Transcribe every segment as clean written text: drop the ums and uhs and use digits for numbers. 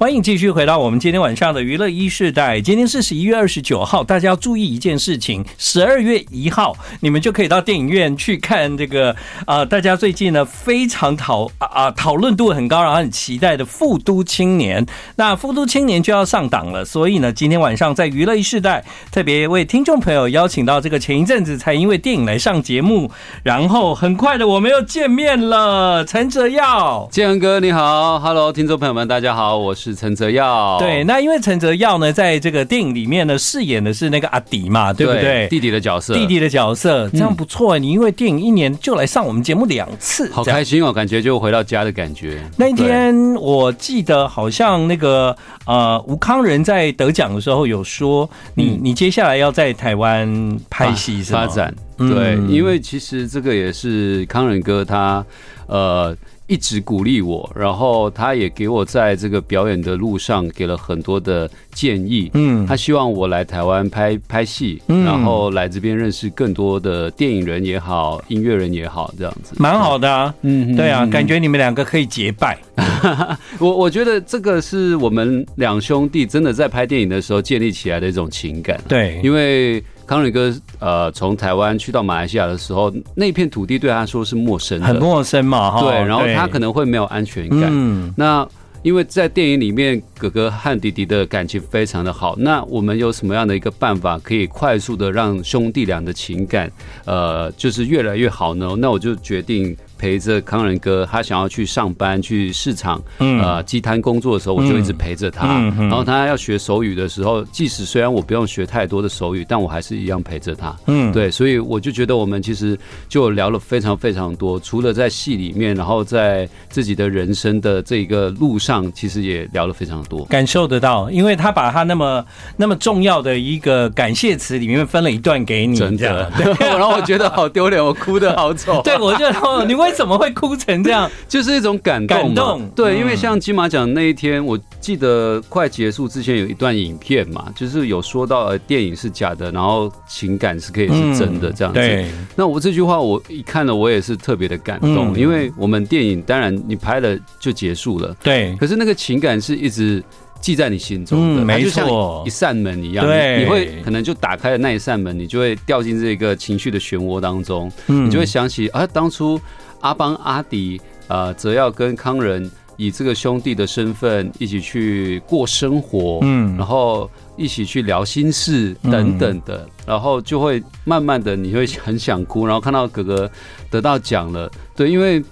欢迎继续回到我们今天晚上的娱乐e世代。今天是11月29号，大家要注意一件事情，12月1号你们就可以到电影院去看这个大家最近呢非常讨论度很高，然后很期待的《复都青年》。那《复都青年》就要上档了，所以呢今天晚上在娱乐e世代特别为听众朋友邀请到这个前一阵子才因为电影来上节目，然后很快的我们又见面了，陈哲耀。建恒哥你好。 Hello 听众朋友们大家好，我是陈哲耀。对，那因为陈哲耀呢在这个电影里面呢饰演的是那个阿迪嘛，对不 对弟弟的角色，这样不错。你因为电影1年就来上我们节目2次，好开心哦，感觉就回到家的感觉。那一天我记得好像那个吴慷仁在得奖的时候有说你接下来要在台湾拍戏是吗？发展，对，因为其实这个也是慷仁哥他一直鼓励我，然后他也给我在这个表演的路上给了很多的建议。嗯，他希望我来台湾拍戏，然后来这边认识更多的电影人也好，音乐人也好，这样子蛮好的啊。嗯，对啊，感觉你们2个可以结拜。我觉得这个是我们2兄弟真的在拍电影的时候建立起来的一种情感。对，因为慷仁哥从台湾去到马来西亚的时候，那片土地对他说是陌生的，很陌生嘛。对，然后他可能会没有安全感。那因为在电影里面哥哥和弟弟的感情非常的好，那我们有什么样的一个办法可以快速的让兄弟俩的情感就是越来越好呢？那我就决定陪着慷仁哥，他想要去上班去市场鸡摊工作的时候，我就一直陪着他。然后他要学手语的时候，即使虽然我不用学太多的手语，但我还是一样陪着他。对，所以我就觉得我们其实就聊了非常非常多，除了在戏里面，然后在自己的人生的这个路上，其实也聊了非常多，感受得到。因为他把他那么重要的一个感谢词里面分了一段给你，真的，然后我觉得好丢脸，我哭得好丑。对，我觉得你为什么会哭成这样？就是一种感动。对，因为像金马奖那一天，我记得快结束之前有一段影片嘛，就是有说到电影是假的，然后情感是可以是真的这样子。对，那我这句话我一看了，我也是特别的感动，因为我们电影当然你拍了就结束了，对，可是那个情感是一直记在你心中的，没错，就像一扇门一样，你会可能就打开了那一扇门，你就会掉进这个情绪的漩涡当中，你就会想起当初阿邦、阿迪、哲耀跟慷仁以这个兄弟的身份一起去过生活，然后一起去聊心事等等的，然后就会慢慢的你会很想哭，然后看到哥哥得到奖了，对，因为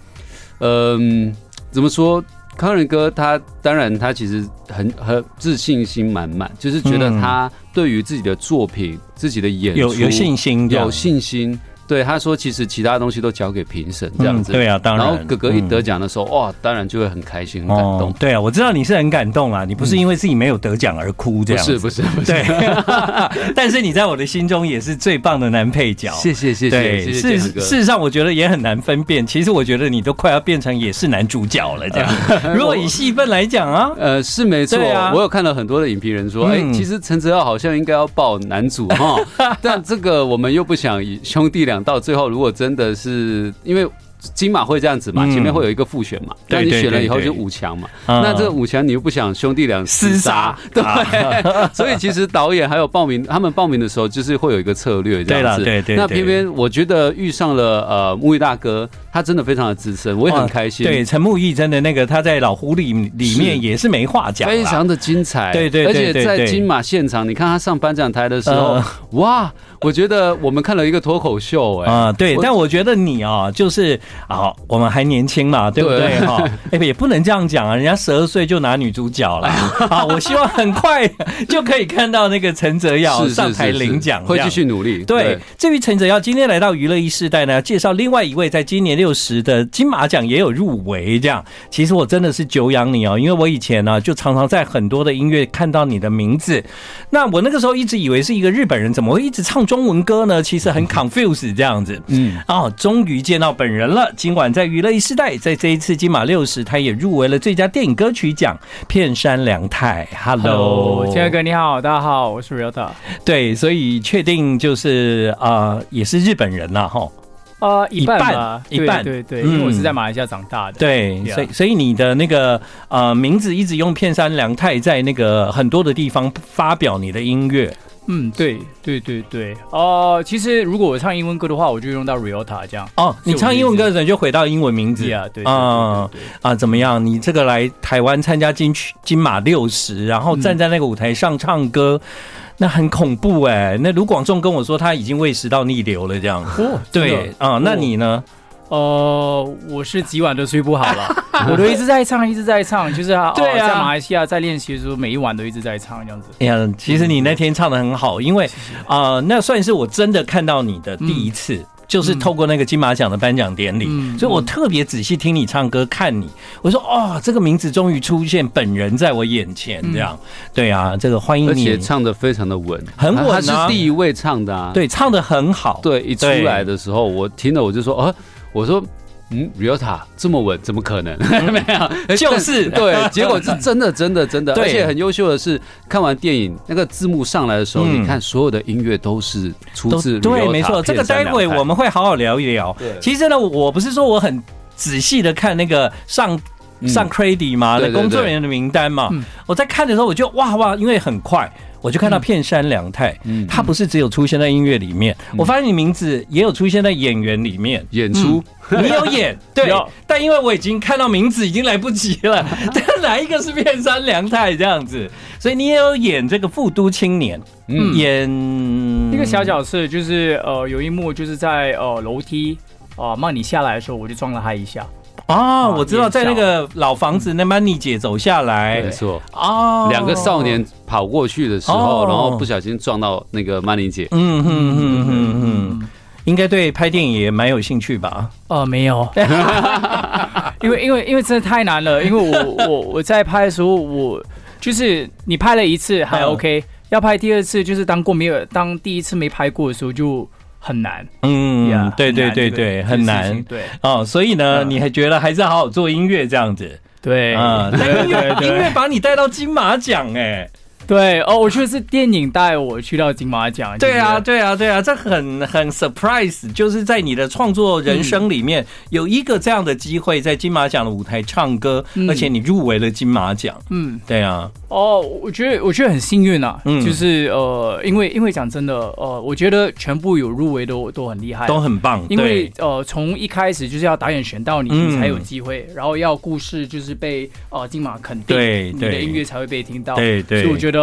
怎么说？慷仁哥他当然他其实很自信心满满，就是觉得他对于自己的作品、自己的演出有信心。对，他说其实其他东西都交给评审这样子。对啊，当然。然后哥哥一得奖的时候，哇，当然就会很开心、很感动。对啊，我知道你是很感动啦，你不是因为自己没有得奖而哭这样子。不是。对，但是你在我的心中也是最棒的男配角。谢谢。事实上，我觉得也很难分辨。其实我觉得你都快要变成也是男主角了这样。如果以戏份来讲啊，是没错。啊、我有看了很多的影评人说，其实陈哲耀好像应该要抱男主哈，但这个我们又不想以兄弟俩。到最后，如果真的是因为金马会这样子嘛，前面会有一个复选嘛，但你选了以后就5强嘛，那这5强你又不想兄弟俩厮杀，对，所以其实导演还有报名，他们报名的时候就是会有一个策略这样子。对，那偏偏我觉得遇上了牧艺大哥，他真的非常的资深，我也很开心。对，陈牧艺真的那个他在老狐狸里面也是没话讲，非常的精彩。对，而且在金马现场，你看他上颁奖台的时候，哇！我觉得我们看了一个脱口秀对，但我觉得你就是我们还年轻嘛，对不对哈、也不能这样讲啊，人家12岁就拿女主角了啊！我希望很快就可以看到那个陈哲耀上台领奖，会继续努力。对，至于陈哲耀今天来到娱乐e世代呢，介绍另外一位在今年60的金马奖也有入围这样。其实我真的是久仰你因为我以前就常常在很多的音乐看到你的名字，那我那个时候一直以为是一个日本人，怎么会一直唱中文歌呢？其实很 confused 这样子。终于见到本人了。今晚在娱乐e世代，在这一次金马60，他也入围了最佳电影歌曲奖。片山凉太 ，Hello， 建恒哥你好，大家好，我是 Realta。对，所以确定就是也是日本人啦。一半，对对，因为我是在马来西亚长大的，对，所以你的那个名字一直用片山凉太在那个很多的地方发表你的音乐。嗯，对对对对，其实如果我唱英文歌的话，我就用到 Ryota 这样。哦，你唱英文歌的时候就回到英文名字。Yeah, 对啊，怎么样？你这个来台湾参加金马60，然后站在那个舞台上唱歌，那很恐怖哎、欸。那卢广仲跟我说他已经胃食道逆流了这样。哦，对啊、那你呢？我是几晚都睡不好了，我都一直在唱，就是对啊，在马来西亚在练习的时候，每一晚都一直在唱这样子。哎呀，其实你那天唱得很好，因为那算是我真的看到你的第一次。就是透过那个金马奖的颁奖典礼、所以我特别仔细听你唱歌，看你，我说哦，这个名字终于出现本人在我眼前，这样，对啊，这个欢迎你，而且唱得非常的稳，很稳、啊，他是第一位唱的啊，对，唱得很好，对，一出来的时候我听了我就说哦、我说。Ryota 这么稳，怎么可能？没有，就是对，结果是真的，而且很优秀的是，看完电影那个字幕上来的时候，你看所有的音乐都是出自 Ryota， 对，没错，这个待会我们会好好聊一聊。其实呢，我不是说我很仔细的看那个上 Credy 嘛，那工作人员的名单嘛，我在看的时候，我就哇，因为很快。我就看到片山凉太，他不是只有出现在音乐里面，我发现你名字也有出现在演员里面演出，你有演对有，但因为我已经看到名字已经来不及了，哪一个是片山凉太这样子？所以你也有演这个《富都青年》，演一个小角色，就是有一幕就是在楼梯曼妮下来的时候，我就撞了他一下。哦，我知道，在那个老房子，那曼妮姐走下来，没错，哦，两个少年跑过去的时候，然后不小心撞到那个曼妮姐，应该对拍电影也蛮有兴趣吧？没有，因为真的太难了，因为我在拍的时候，我就是你拍了一次还 OK，要拍第二次就是当第一次没拍过的时候就。很难，对对对对，很难，对哦，所以呢，你还觉得还是好好做音乐这样子，对啊，音乐把你带到金马奖哎，对哦，我觉得是电影带我去到金马奖，对啊，这很 surprise， 就是在你的创作人生里面有一个这样的机会，在金马奖的舞台唱歌，而且你入围了金马奖，对啊，哦，我觉得很幸运啊，就是因为讲真的，我觉得全部有入围都很厉害，都很棒，因为从一开始就是要导演选到你，你才有机会，然后要故事就是被金马肯定，对，你的音乐才会被听到，对，所以我觉得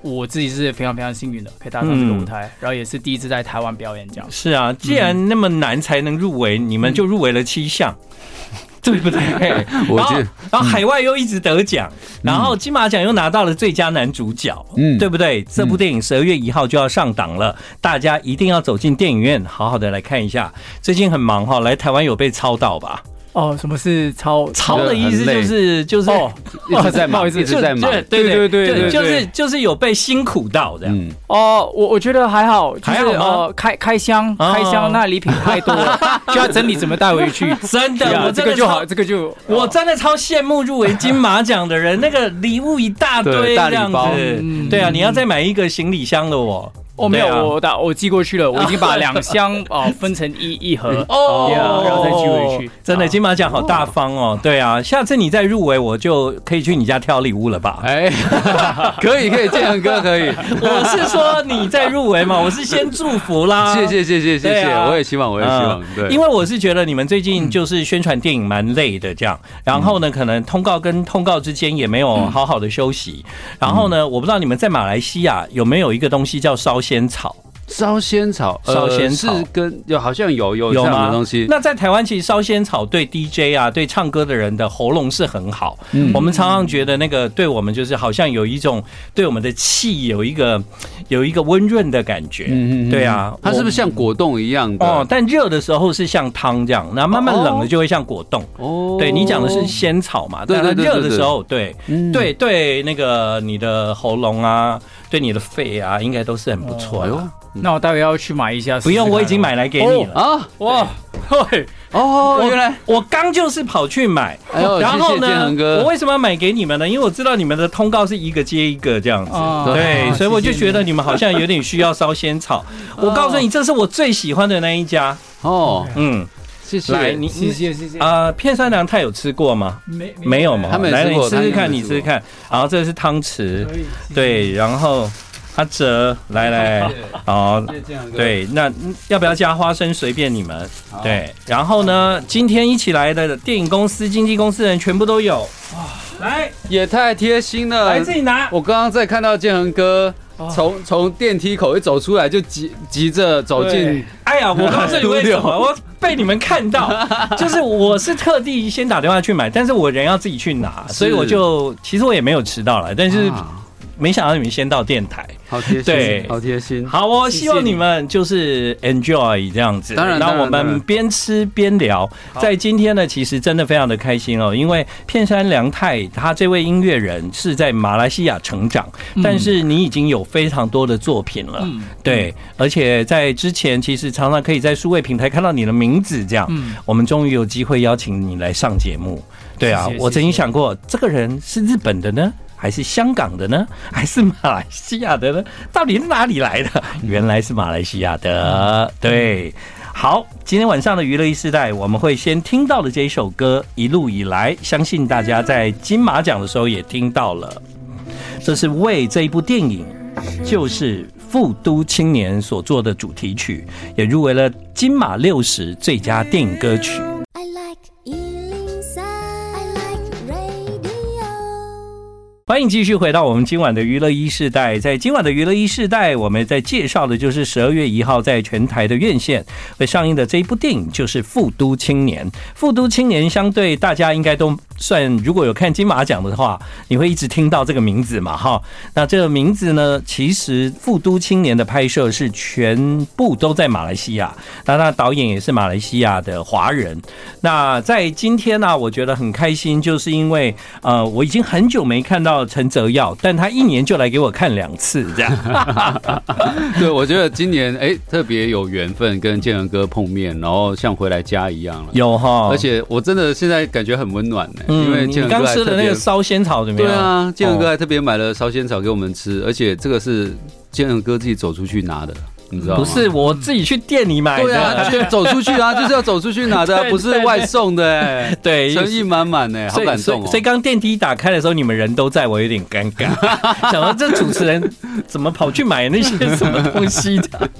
我自己是非常非常幸运的，可以搭上这个舞台，然后也是第一次在台湾表演这样。是啊，既然那么难才能入围，你们就入围了7项。对不对？然后海外又一直得奖，然后金马奖又拿到了最佳男主角，对不对？这部电影12月1号就要上档了，大家一定要走进电影院，好好的来看一下。最近很忙哈，来台湾有被操到吧？哦，什么是操的意思？就是一直在忙，对，就是有被辛苦到这样。哦，我觉得还好，还好吗？开箱那礼品太多了，就要整理怎么带回去。真的，我这个就好，这个就我真的超羡慕入围金马奖的人，那个礼物一大堆这样子。对啊，你要再买一个行李箱的我。哦，没有，我寄过去了，我已经把2箱分成一盒哦，然后再寄回去。真的，金马奖好大方哦，对啊，下次你再入围，我就可以去你家挑礼物了吧？哎，可以，建恒哥可以。我是说你再入围嘛，我是先祝福啦。谢谢，我也希望，对，因为我是觉得你们最近就是宣传电影蛮累的这样，然后呢，可能通告跟通告之间也没有好好的休息，然后呢，我不知道你们在马来西亚有没有一个东西叫烧仙草，是跟好像有这样的东西。那在台湾其实烧仙草对 DJ 啊，对唱歌的人的喉咙是很好。我们常常觉得那个对我们就是好像有一种对我们的气有一个温润的感觉。对啊，它是不是像果冻一样的？哦，但热的时候是像汤这样，然后慢慢冷了就会像果冻。哦，对你讲的是仙草嘛？对，热的时候，对，那个你的喉咙啊，对你的肺啊，应该都是很不错的。那我待会要去买一下，不用，我已经买来给你了啊！哇，哦，原来我刚就是跑去买，哎、然后呢，谢谢我为什么要买给你们呢？因为我知道你们的通告是一个接一个这样子，哦、对，所以我就觉得你们好像有点需要烧仙草。我告诉你，这是我最喜欢的那一家哦，嗯。谢谢，来，你谢谢片山涼太有吃过吗？没有嘛，来你吃吃看，然后这是汤匙，对，然后阿哲，来，好，对，那要不要加花生？随便你们。对，然后呢，今天一起来的电影公司、经纪公司人全部都有，哇，来，也太贴心了，来自己拿。我刚刚在看到建恒哥。从电梯口一走出来就急着走进，哎呀，我告诉你为什么我被你们看到，就是我是特地先打电话去买，但是我人要自己去拿，所以我就其实我也没有迟到了，但是没想到你们先到电台，好贴心，对，好贴心，好哦，希望你们就是 enjoy 这样子，当然我们边吃边聊，在今天呢，其实真的非常的开心哦，因为片山涼太他这位音乐人是在马来西亚成长，但是你已经有非常多的作品了，对，而且在之前其实常常可以在数位平台看到你的名字，这样，我们终于有机会邀请你来上节目，对啊，我曾经想过，这个人是日本的呢？还是香港的呢？还是马来西亚的呢？到底是哪里来的？原来是马来西亚的。对，好，今天晚上的娱乐e世代，我们会先听到的这一首歌，一路以来，相信大家在金马奖的时候也听到了。这是为这一部电影，就是《富都青年》所做的主题曲，也入围了金马60最佳电影歌曲。欢迎继续回到我们今晚的娱乐e世代，在今晚的娱乐e世代，我们在介绍的就是12月1号在全台的院线会上映的这一部电影，就是《富都青年》。《富都青年》相对大家应该都算，如果有看金马奖的话，你会一直听到这个名字嘛，哈。那这个名字呢，其实《富都青年》的拍摄是全部都在马来西亚，那他导演也是马来西亚的华人。那在今天呢、我觉得很开心，就是因为我已经很久没看到陈哲耀，但他一年就来给我看2次这样。对，我觉得今年特别有缘分跟建恒哥碰面，然后像回来家一样了，有哈。而且我真的现在感觉很温暖呢、因为建恒哥你刚吃的那个烧仙草怎么样？对啊，建恒哥还特别买了烧仙草给我们吃，而且这个是建恒哥自己走出去拿的。你知道吗？不是我自己去店里买的，对啊，就走出去啊，就是要走出去拿的、啊，不是外送的、对，诚意满满呢，好感动、哦。所以刚电梯打开的时候，你们人都在，我有点尴尬，想说这主持人怎么跑去买那些什么东西的？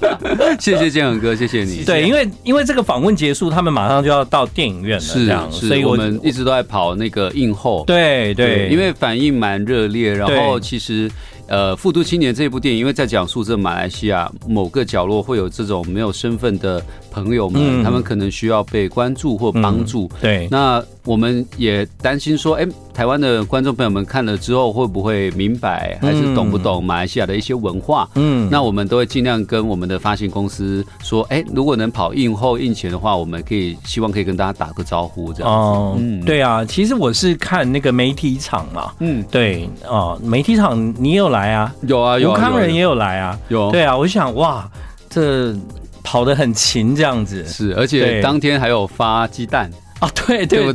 谢谢建恒哥，谢谢你。对，因为这个访问结束，他们马上就要到电影院了，这样，所以我们一直都在跑那个映后，对，因为反应蛮热烈，然后其实。《富都青年》这部电影，因为在讲述这马来西亚某个角落会有这种没有身份的朋友们，他们可能需要被关注或帮助。对，那我们也担心说，台湾的观众朋友们看了之后会不会明白，还是懂不懂马来西亚的一些文化？那我们都会尽量跟我们的发行公司说，如果能跑映后映前的话，我们希望可以跟大家打个招呼这样子。哦，对啊，其实我是看那个媒体场嘛，对哦，媒体场你有来。有啊，吴康仁也有来啊，有，对啊，我想哇，这跑得很勤这样子，是，而且当天还有发鸡蛋。啊、对，对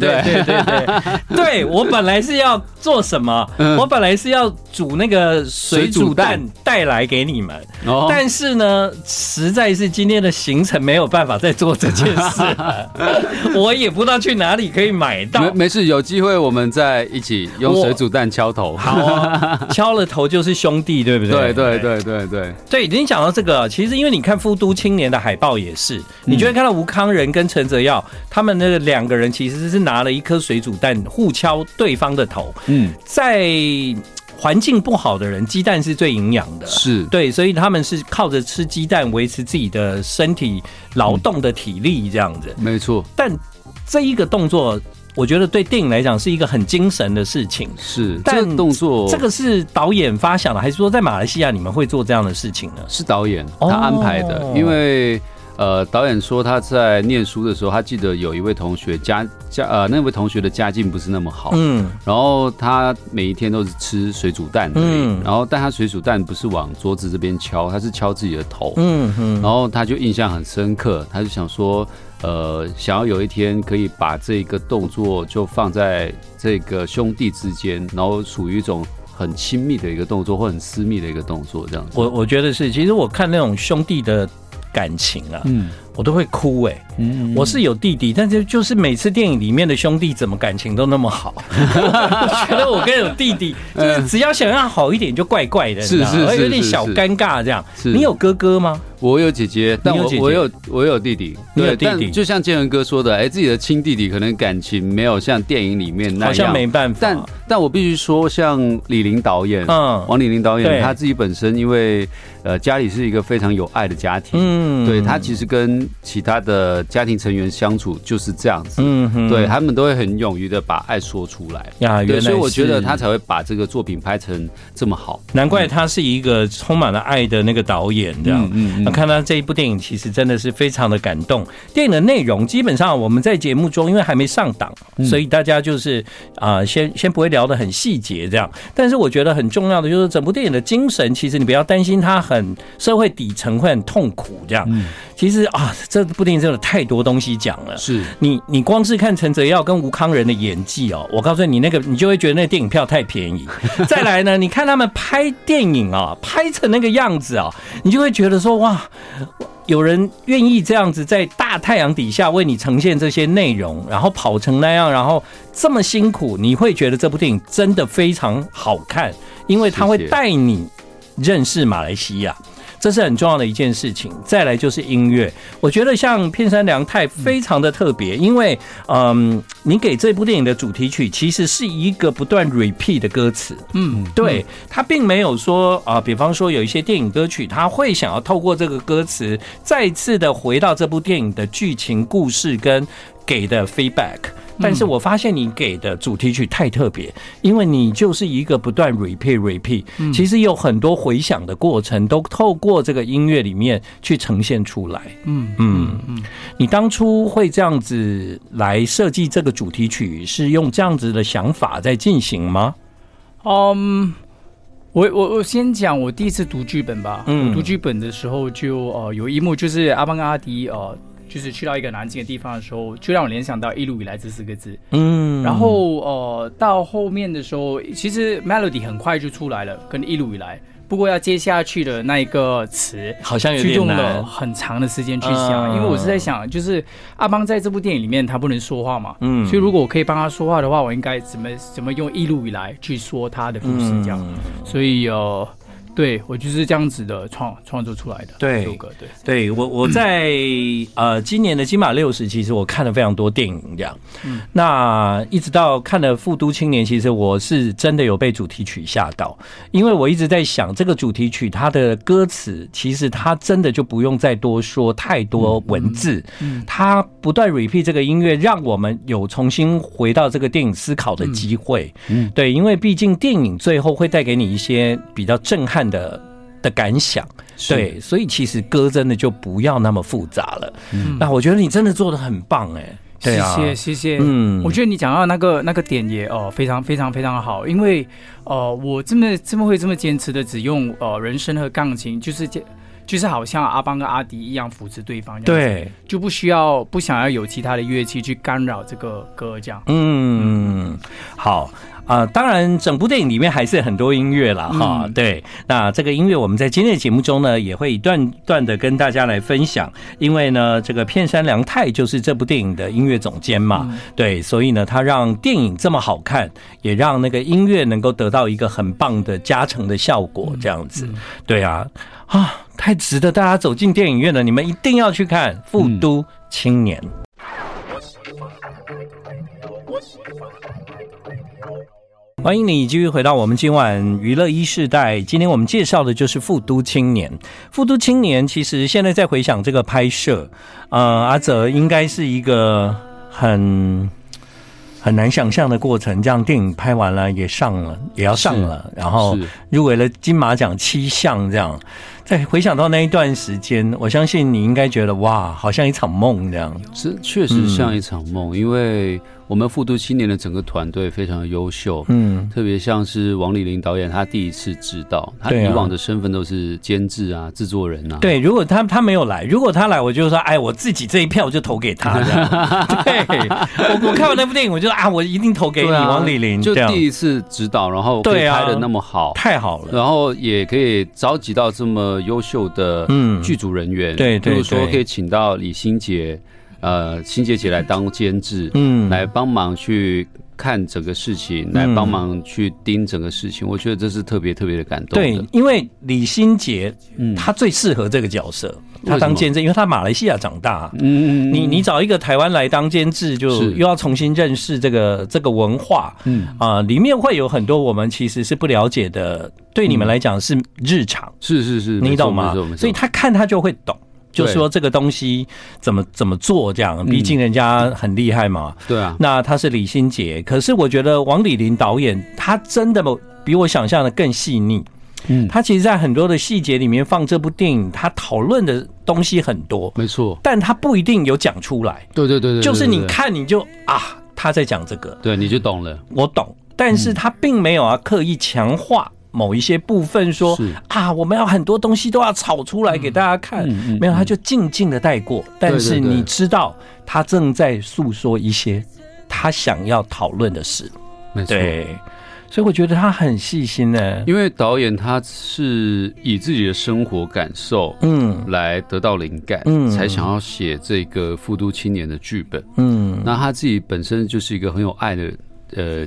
我本来是要做什么？我本来是要煮那个水煮蛋带来给你们，但是呢，实在是今天的行程没有办法再做这件事了，我也不知道去哪里可以买到。没事，有机会我们再一起用水煮蛋敲头。好啊，敲了头就是兄弟，对不对？对。你讲到这个，其实因为你看《富都青年》的海报也是，你就会看到吴康仁跟陈哲耀他们那个两个人其实是拿了一颗水煮蛋互敲对方的头，在环境不好的人，鸡蛋是最营养的，是对，所以他们是靠着吃鸡蛋维持自己的身体劳动的体力这样子，没错。但这一个动作，我觉得对电影来讲是一个很精神的事情，是。但动作这个是导演发想的，还是说在马来西亚你们会做这样的事情呢？是导演他安排的，因为。导演说他在念书的时候，他记得有一位同学那位同学的家境不是那么好，然后他每一天都是吃水煮蛋而已，然后但他水煮蛋不是往桌子这边敲，他是敲自己的头，然后他就印象很深刻，他就想说想要有一天可以把这个动作就放在这个兄弟之间，然后属于一种很亲密的一个动作或很私密的一个动作这样子。我觉得是，其实我看那种兄弟的感情啊，我都会哭哎、欸嗯。我是有弟弟，但是就是每次电影里面的兄弟怎么感情都那么好，我觉得我跟有弟弟就是只要想让好一点就怪怪的，是有点小尴尬这样。你有哥哥吗？我有姐姐，但我有弟弟，对，弟弟但就像建文哥说的，自己的亲弟弟可能感情没有像电影里面那样，好像没办法。但我必须说，像李林导演，王李林导演他自己本身因为家里是一个非常有爱的家庭，对他其实跟其他的家庭成员相处就是这样子，对他们都会很勇于的把爱说出来呀，对，所以我觉得他才会把这个作品拍成这么好，难怪他是一个充满了爱的那个导演这样。看到这一部电影其实真的是非常的感动。电影的内容基本上我们在节目中因为还没上档，所以大家就是先不会聊得很细节这样，但是我觉得很重要的就是整部电影的精神，其实你不要担心它很社会底层会很痛苦这样，其实这部电影真的太多东西讲了，是你光是看陈泽耀跟吴慷仁的演技哦，我告诉你那个你就会觉得那电影票太便宜再来呢，你看他们拍电影拍成那个样子你就会觉得说哇，有人愿意这样子在大太阳底下为你呈现这些内容，然后跑成那样，然后这么辛苦，你会觉得这部电影真的非常好看，因为它会带你认识马来西亚，这是很重要的一件事情。再来就是音乐，我觉得像片山凉太非常的特别，因为你给这部电影的主题曲其实是一个不断 repeat 的歌词，对，他并没有说比方说有一些电影歌曲他会想要透过这个歌词再次的回到这部电影的剧情故事跟给的 feedback，但是我发现你给的主题曲太特别，因为你就是一个不断 repeat， 其实有很多回响的过程都透过这个音乐里面去呈现出来。你当初会这样子来设计这个主题曲，是用这样子的想法在进行吗？我先讲我第一次读剧本吧。我读剧本的时候就有一幕就是阿邦阿迪就是去到一个南京的地方的时候，就让我联想到一路以来这四个字。然后到后面的时候，其实 melody 很快就出来了，跟一路以来。不过要接下去的那一个词，好像有点难，去用了很长的时间去想。因为我是在想，就是阿邦在这部电影里面他不能说话嘛，所以如果我可以帮他说话的话，我应该怎么用一路以来去说他的故事这样。所以对，我就是这样子的创作出来的。对，对我在今年的金马60，其实我看了非常多电影这样。那一直到看了《富都青年》，其实我是真的有被主题曲吓到，因为我一直在想这个主题曲它的歌词，其实它真的就不用再多说太多文字，它不断 repeat 这个音乐，让我们有重新回到这个电影思考的机会。对，因为毕竟电影最后会带给你一些比较震撼的感想，对，所以其实歌真的就不要那么复杂了。那我觉得你真的做得很棒哎，对啊，谢谢。我觉得你讲到那个点也非常好，因为我这么会这么坚持的只用人声和钢琴，就是好像阿邦跟阿迪一样扶持对方，对，就不想要有其他的乐器去干扰这个歌这样。好。当然整部电影里面还是很多音乐啦哈，对，那这个音乐我们在今天的节目中呢也会一段段的跟大家来分享，因为呢这个片山凉太就是这部电影的音乐总监嘛，对，所以呢他让电影这么好看，也让那个音乐能够得到一个很棒的加成的效果这样子。对啊，太值得大家走进电影院了，你们一定要去看《富都青年》。欢迎你继续回到我们今晚娱乐一世代，今天我们介绍的就是《富都青年》。《富都青年》其实现在在回想这个拍摄，阿泽应该是一个很难想象的过程，这样电影拍完了也上了，也要上了，然后入围了金马奖7项这样。再回想到那一段时间，我相信你应该觉得哇，好像一场梦这样。这确实像一场梦，因为我们复读青年的整个团队非常优秀，特别像是王丽玲导演，他第一次指导，他以往的身份都是监制啊、制作人啊。对，如果他没有来，如果他来，我就说，哎，我自己这一票我就投给他。这样对，我看完那部电影，我就啊，我一定投给你，王丽玲。就第一次指导，然后可以拍得那么好，太好了。然后也可以召集到这么优秀的剧组人员，对，比如说可以请到李心洁，心洁姐来当监制，来帮忙去看整个事情，来帮忙去盯整个事情，我觉得这是特别特别的感动的。对，因为李心洁，她最适合这个角色，她当监制，因为她马来西亚长大，你找一个台湾来当监制，就又要重新认识这个文化，里面会有很多我们其实是不了解的，对你们来讲是日常，是，你懂吗？所以她看她就会懂。就说这个东西怎么做这样，毕竟人家很厉害嘛。对啊，那他是李心洁，可是我觉得王李玲导演他真的比我想象的更细腻。他其实在很多的细节里面放这部电影，他讨论的东西很多，没错，但他不一定有讲出来。对，就是你看你就啊，他在讲这个，对，你就懂了，我懂，但是他并没有刻意强化某一些部分说啊，我们要很多东西都要炒出来给大家看，没有，他就静静的带过，但是你知道他正在诉说一些他想要讨论的事，没错。对，所以我觉得他很细心呢，因为导演他是以自己的生活感受来得到灵感，才想要写这个复都青年的剧本。那他自己本身就是一个很有爱的人，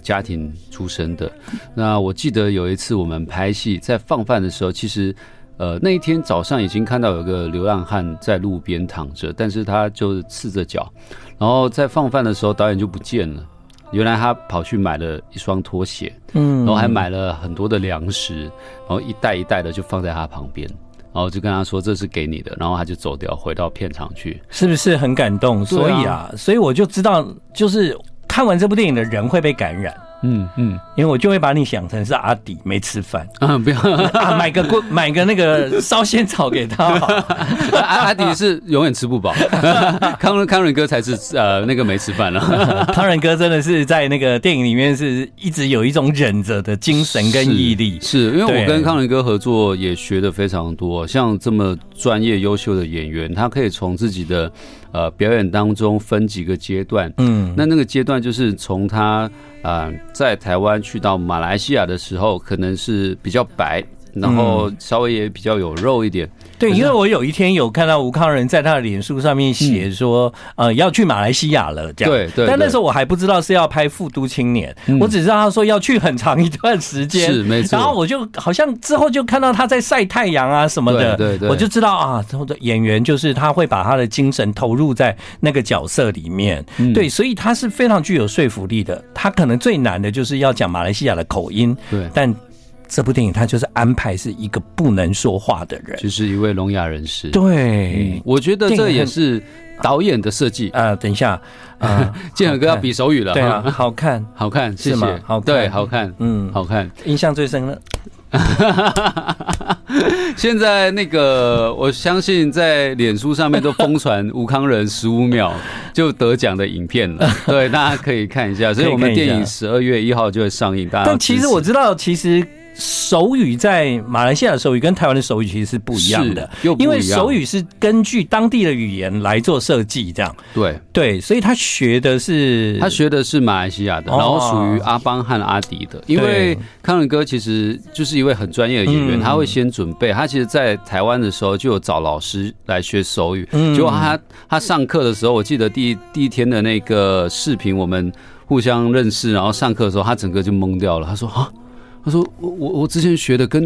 家庭出身的。那我记得有一次我们拍戏，在放饭的时候，其实那一天早上已经看到有个流浪汉在路边躺着，但是他就赤着脚，然后在放饭的时候导演就不见了，原来他跑去买了一双拖鞋，然后还买了很多的粮食，然后一袋一袋的就放在他旁边，然后就跟他说这是给你的，然后他就走掉回到片场去，是不是很感动？所以啊，所以我就知道，就是看完这部电影的人会被感染，因为我就会把你想成是阿迪没吃饭啊，不要啊，买个那个烧仙草给他好、阿迪是永远吃不饱，康仁哥才是那个没吃饭了。康仁哥真的是在那个电影里面是一直有一种忍着的精神跟毅力，是因为我跟康仁哥合作也学的非常多，像这么专业优秀的演员，他可以从自己的表演当中分几个阶段，那个阶段就是从他在台湾去到马来西亚的时候，可能是比较白，然后稍微也比较有肉一点。对，因为我有一天有看到吴康仁在他的脸书上面写说，要去马来西亚了这样。对，但那时候我还不知道是要拍《复都青年》，我只知道他说要去很长一段时间，是没错。然后我就好像之后就看到他在晒太阳啊什么的，对，我就知道啊，演员就是他会把他的精神投入在那个角色里面，对，所以他是非常具有说服力的。他可能最难的就是要讲马来西亚的口音，对，但这部电影它就是安排是一个不能说话的人，就是一位聋哑人士。对，我觉得这也是导演的设计啊。等一下，建和哥要比手语了。对啊，好看，谢谢。对，好看，好看。印象最深了。现在那个，我相信在脸书上面都疯传吴康仁15秒就得奖的影片了，对，大家可以看一下。所以我们电影12月1号就会上映，大家。但其实我知道，其实手语在马来西亚的手语跟台湾的手语其实是不一样的，因为手语是根据当地的语言来做设计，这样。对，所以他学的是马来西亚的，然后属于阿邦和阿迪的。因为康仁哥其实就是一位很专业的演员，他会先准备。他其实在台湾的时候就有找老师来学手语，结果他上课的时候，我记得第一天的那个视频，我们互相认识，然后上课的时候，他整个就懵掉了。他说我之前学的跟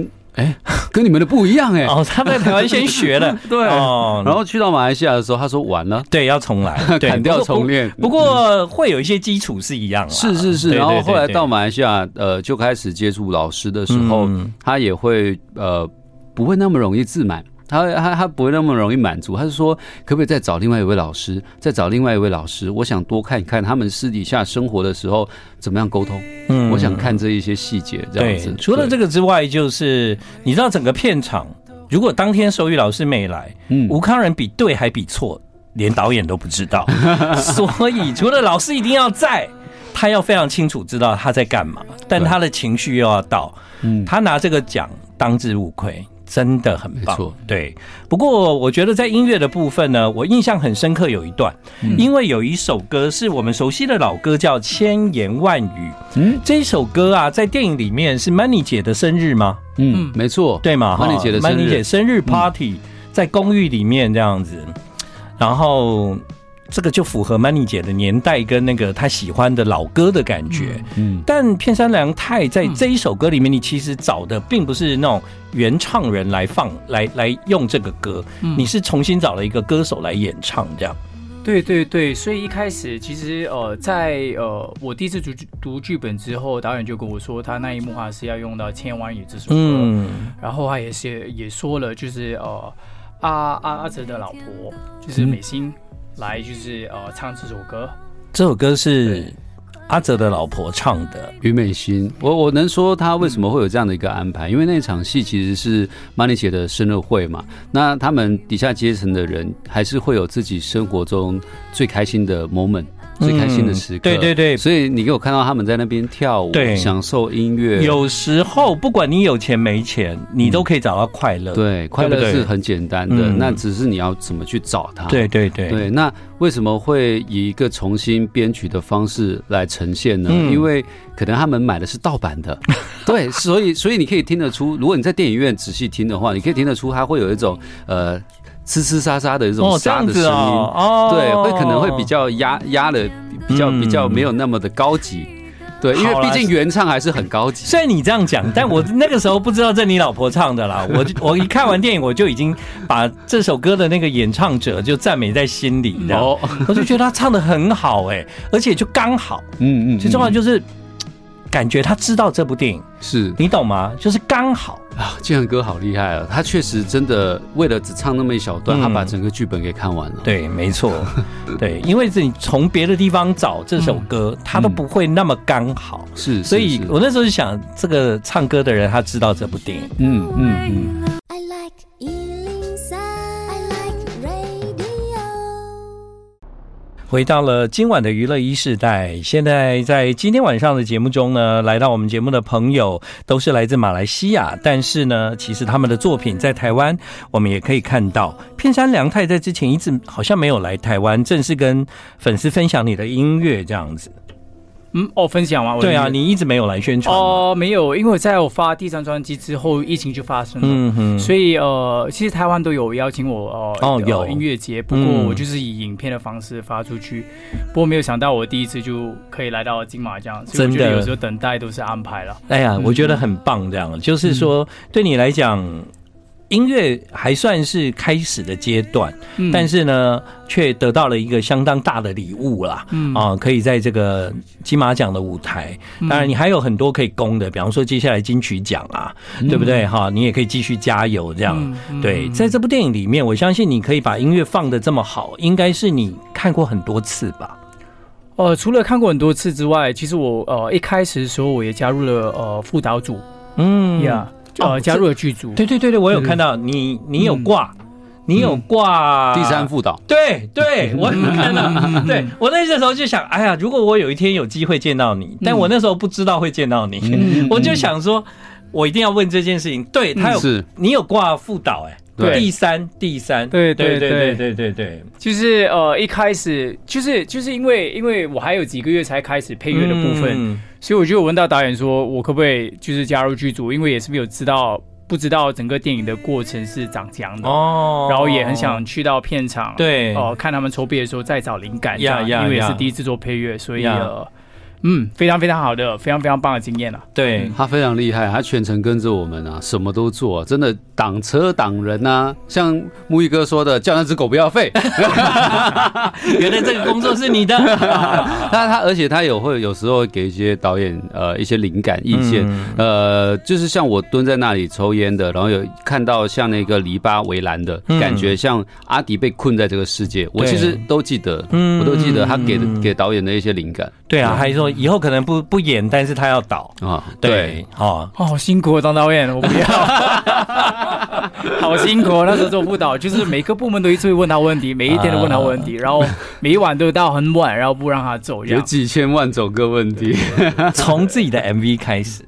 你们的不一样。他在台湾先学了，对，然后去到马来西亚的时候，他说完了，对，要重来，砍掉重练。不过会有一些基础是一样啦，是。然后后来到马来西亚，就开始接触老师的时候，他也会不会那么容易自满。他不会那么容易满足，他是说可不可以再找另外一位老师，我想多看一看他们私底下生活的时候怎么样沟通，我想看这一些细节这样子。除了这个之外，就是你知道整个片场如果当天手语老师没来，吴慷仁比对还比错，连导演都不知道。所以除了老师一定要在，他要非常清楚知道他在干嘛，但他的情绪又要到，他拿这个奖当之无愧，真的很棒。对，不过我觉得在音乐的部分呢，我印象很深刻有一段，因为有一首歌是我们熟悉的老歌，叫《千言万语》。这首歌啊，在电影里面是 Manny 姐的生日吗？没错，对嘛 ，Manny 姐的生日 ，Manny 姐生日 party 在公寓里面这样子，然后。这个就符合 Manny 姐的年代跟那个她喜欢的老歌的感觉，但片山凉太在这一首歌里面，你其实找的并不是那种原唱人来放来用这个歌，你是重新找了一个歌手来演唱这样。对对对，所以一开始其实在我第一次读剧本之后，导演就跟我说，他那一幕他是要用到《千言万语》这首歌，然后他也说了，就是阿哲的老婆就是美心。来就是唱这首歌，这首歌是阿哲的老婆唱的，于美心。我能说他为什么会有这样的一个安排？因为那场戏其实是 Manny 姐的生日会嘛，那他们底下阶层的人还是会有自己生活中最开心的 moment。最开心的时刻，对对对，所以你给我看到他们在那边跳舞，享受音乐。有时候不管你有钱没钱，你都可以找到快乐。对，快乐是很简单的，那只是你要怎么去找它。对对对对，那为什么会以一个重新编曲的方式来呈现呢？因为可能他们买的是盗版的，对，所以你可以听得出，如果你在电影院仔细听的话，你可以听得出它会有一种呲沙沙的一种沙的声音，对，会可能会比较压的，比较没有那么的高级，对，因为毕竟原唱还是很高级。虽然你这样讲，但我那个时候不知道这你老婆唱的啦，我一看完电影，我就已经把这首歌的那个演唱者就赞美在心里，然后我就觉得他唱的很好，而且就刚好，最重要就是感觉他知道这部电影，是你懂吗？就是刚好。啊，建恒哥好厉害啊！他确实真的为了只唱那么一小段，他把整个剧本给看完了。对，没错，对，因为你从别的地方找这首歌，他都不会那么刚好。是，所以我那时候就想，这个唱歌的人他知道这部电影。I like inside, I like radio。回到了今晚的娱乐e世代，现在在今天晚上的节目中呢，来到我们节目的朋友都是来自马来西亚，但是呢，其实他们的作品在台湾我们也可以看到。片山凉太在之前一直好像没有来台湾正式跟粉丝分享你的音乐这样子。分享吗？对啊，你一直没有来宣传哦。没有，因为在我发第三专辑之后，疫情就发生了，所以其实台湾都有邀请我有音乐节，不过我就是以影片的方式发出去，不过没有想到我第一次就可以来到金马这样，所以我觉得有时候等待都是安排了。哎呀，我觉得很棒，这样就是说对你来讲。音乐还算是开始的阶段，但是呢，却得到了一个相当大的礼物啦。可以在这个金马奖的舞台，当然你还有很多可以攻的，比方说接下来金曲奖啊，对不对？哈，你也可以继续加油这样。对，在这部电影里面，我相信你可以把音乐放得这么好，应该是你看过很多次吧。除了看过很多次之外，其实我一开始的时候我也加入了副导组，加入了剧组。对对对对，我有看到你有挂，你有挂第三副导。对对，我有看到。对，我那时候就想，哎呀，如果我有一天有机会见到你，但我那时候不知道会见到你，我就想说，我一定要问这件事情。对他有，你有挂副导，第三，对对对对对对对，就是一开始就是因为我还有几个月才开始配乐的部分，所以我就问到导演说，我可不可以就是加入剧组，因为也是没有不知道整个电影的过程是长这样的哦，然后也很想去到片场，对看他们筹备的时候再找灵感，因为也是第一次做配乐，所以非常非常好的，非常非常棒的经验啊。对，他非常厉害，他全程跟着我们啊，什么都做，真的挡车挡人啊，像木易哥说的，叫那只狗不要吠。原来这个工作是你的。他而且他有时候给一些导演一些灵感意见，就是像我蹲在那里抽烟的，然后有看到像那个篱笆围栏的感觉，像阿迪被困在这个世界，我其实都记得，我都记得他给导演的一些灵感。对啊，还说以后可能不演，但是他要导啊，对，哦，好辛苦当导演，我不要，好辛苦。那时候做副导，就是每个部门都一直问他问题，每一天都问他问题，然后每一晚都到很晚，然后不让他走，有几千万种个问题，从自己的 MV 开始。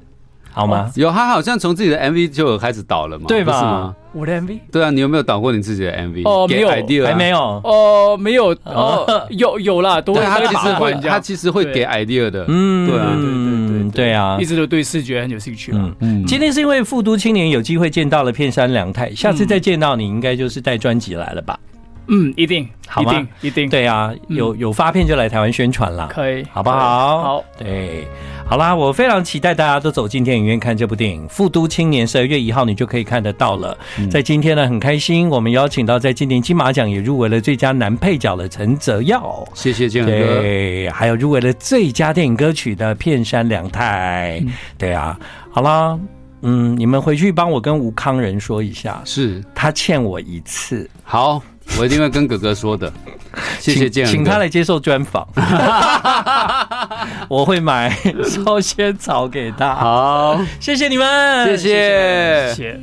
好吗？有，他好像从自己的 MV 就有开始导了嘛，对吧？不是吗？我的 MV？ 对啊，你有没有导过你自己的 MV？ 哦，没有，还没有。哦，没有。哦，有啦，都会。他其实会给 idea 的。嗯，对啊，对啊，一直都对视觉很有兴趣。嗯，今天是因为富都青年有机会见到了片山凉太，下次再见到你，应该就是带专辑来了吧？嗯，一定，好吗？一定，对啊，有发片就来台湾宣传啦，可以，好不好？好，对，好啦，我非常期待大家都走进电影院看这部电影《富都青年》，12月1号你就可以看得到了。在今天呢，很开心，我们邀请到在今年金马奖也入围了最佳男配角的陈哲耀，谢谢建恒哥，对，还有入围了最佳电影歌曲的片山凉太，对啊，好啦。嗯，你们回去帮我跟吴康仁说一下，是他欠我一次。好，我一定会跟哥哥说的。谢谢建恒哥，请他来接受专访。我会买烧仙草给他。好，谢谢你们，谢谢。